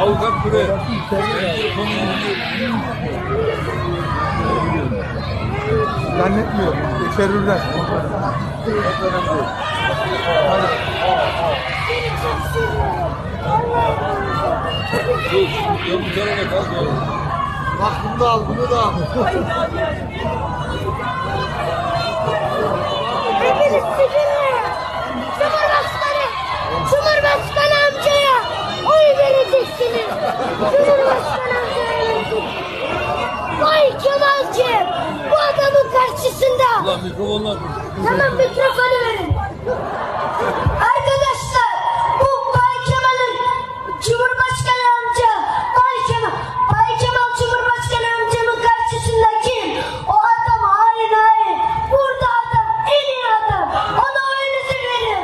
Avukat buraya. Zannetmiyorum. Geçerirler. Bak bunu da al, bunu da al. Hepiniz sizinle Cumhurbaşkanı amcaya oy vereceksiniz. Cumhurbaşkanı amcaya vereceksiniz. Vay Kemal'cim, bu adamın karşısında. Ulan mikrofonlar. Tamam, mikrofonu verin. Arkadaşlar, bu Bay Kemal'in Cumhurbaşkanı amca. Bay Kemal, Bay Kemal Cumhurbaşkanı amcanın karşısında kim? O adam hain hain. Burada adam en iyi adam. Ona oyunuzu verin.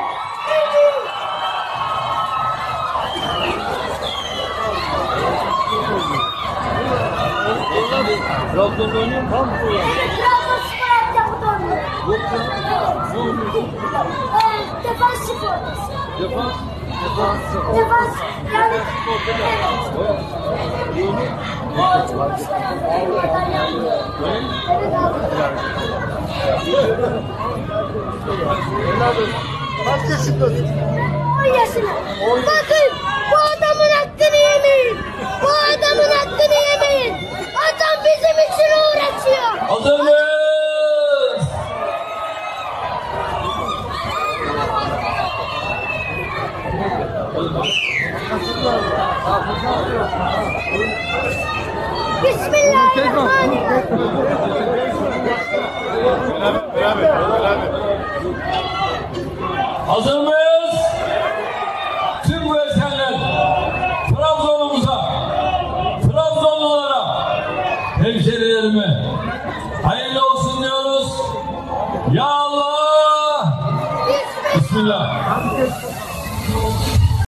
Trabzon'da oynuyor mu? Tam bu yani. Evet, Trabzon Spor Antep'te oynuyor. Defans Spor. Defans? Defans Spor. Defans Spor'da da. Değil mi? Kaç yaşındasın? 10 yaşında. Bakın, bu adamın hakkını yemeyin. Bu adamın hakkını yemeyin. Adam bizim için uğraşıyor. Adamız! Bismillahirrahmanirrahim. Adamız! Tüm bu eserler Trabzon'umuza, Trabzonlulara, hemşerilerime hayırlı olsun diyoruz. Ya Allah! Bismillah!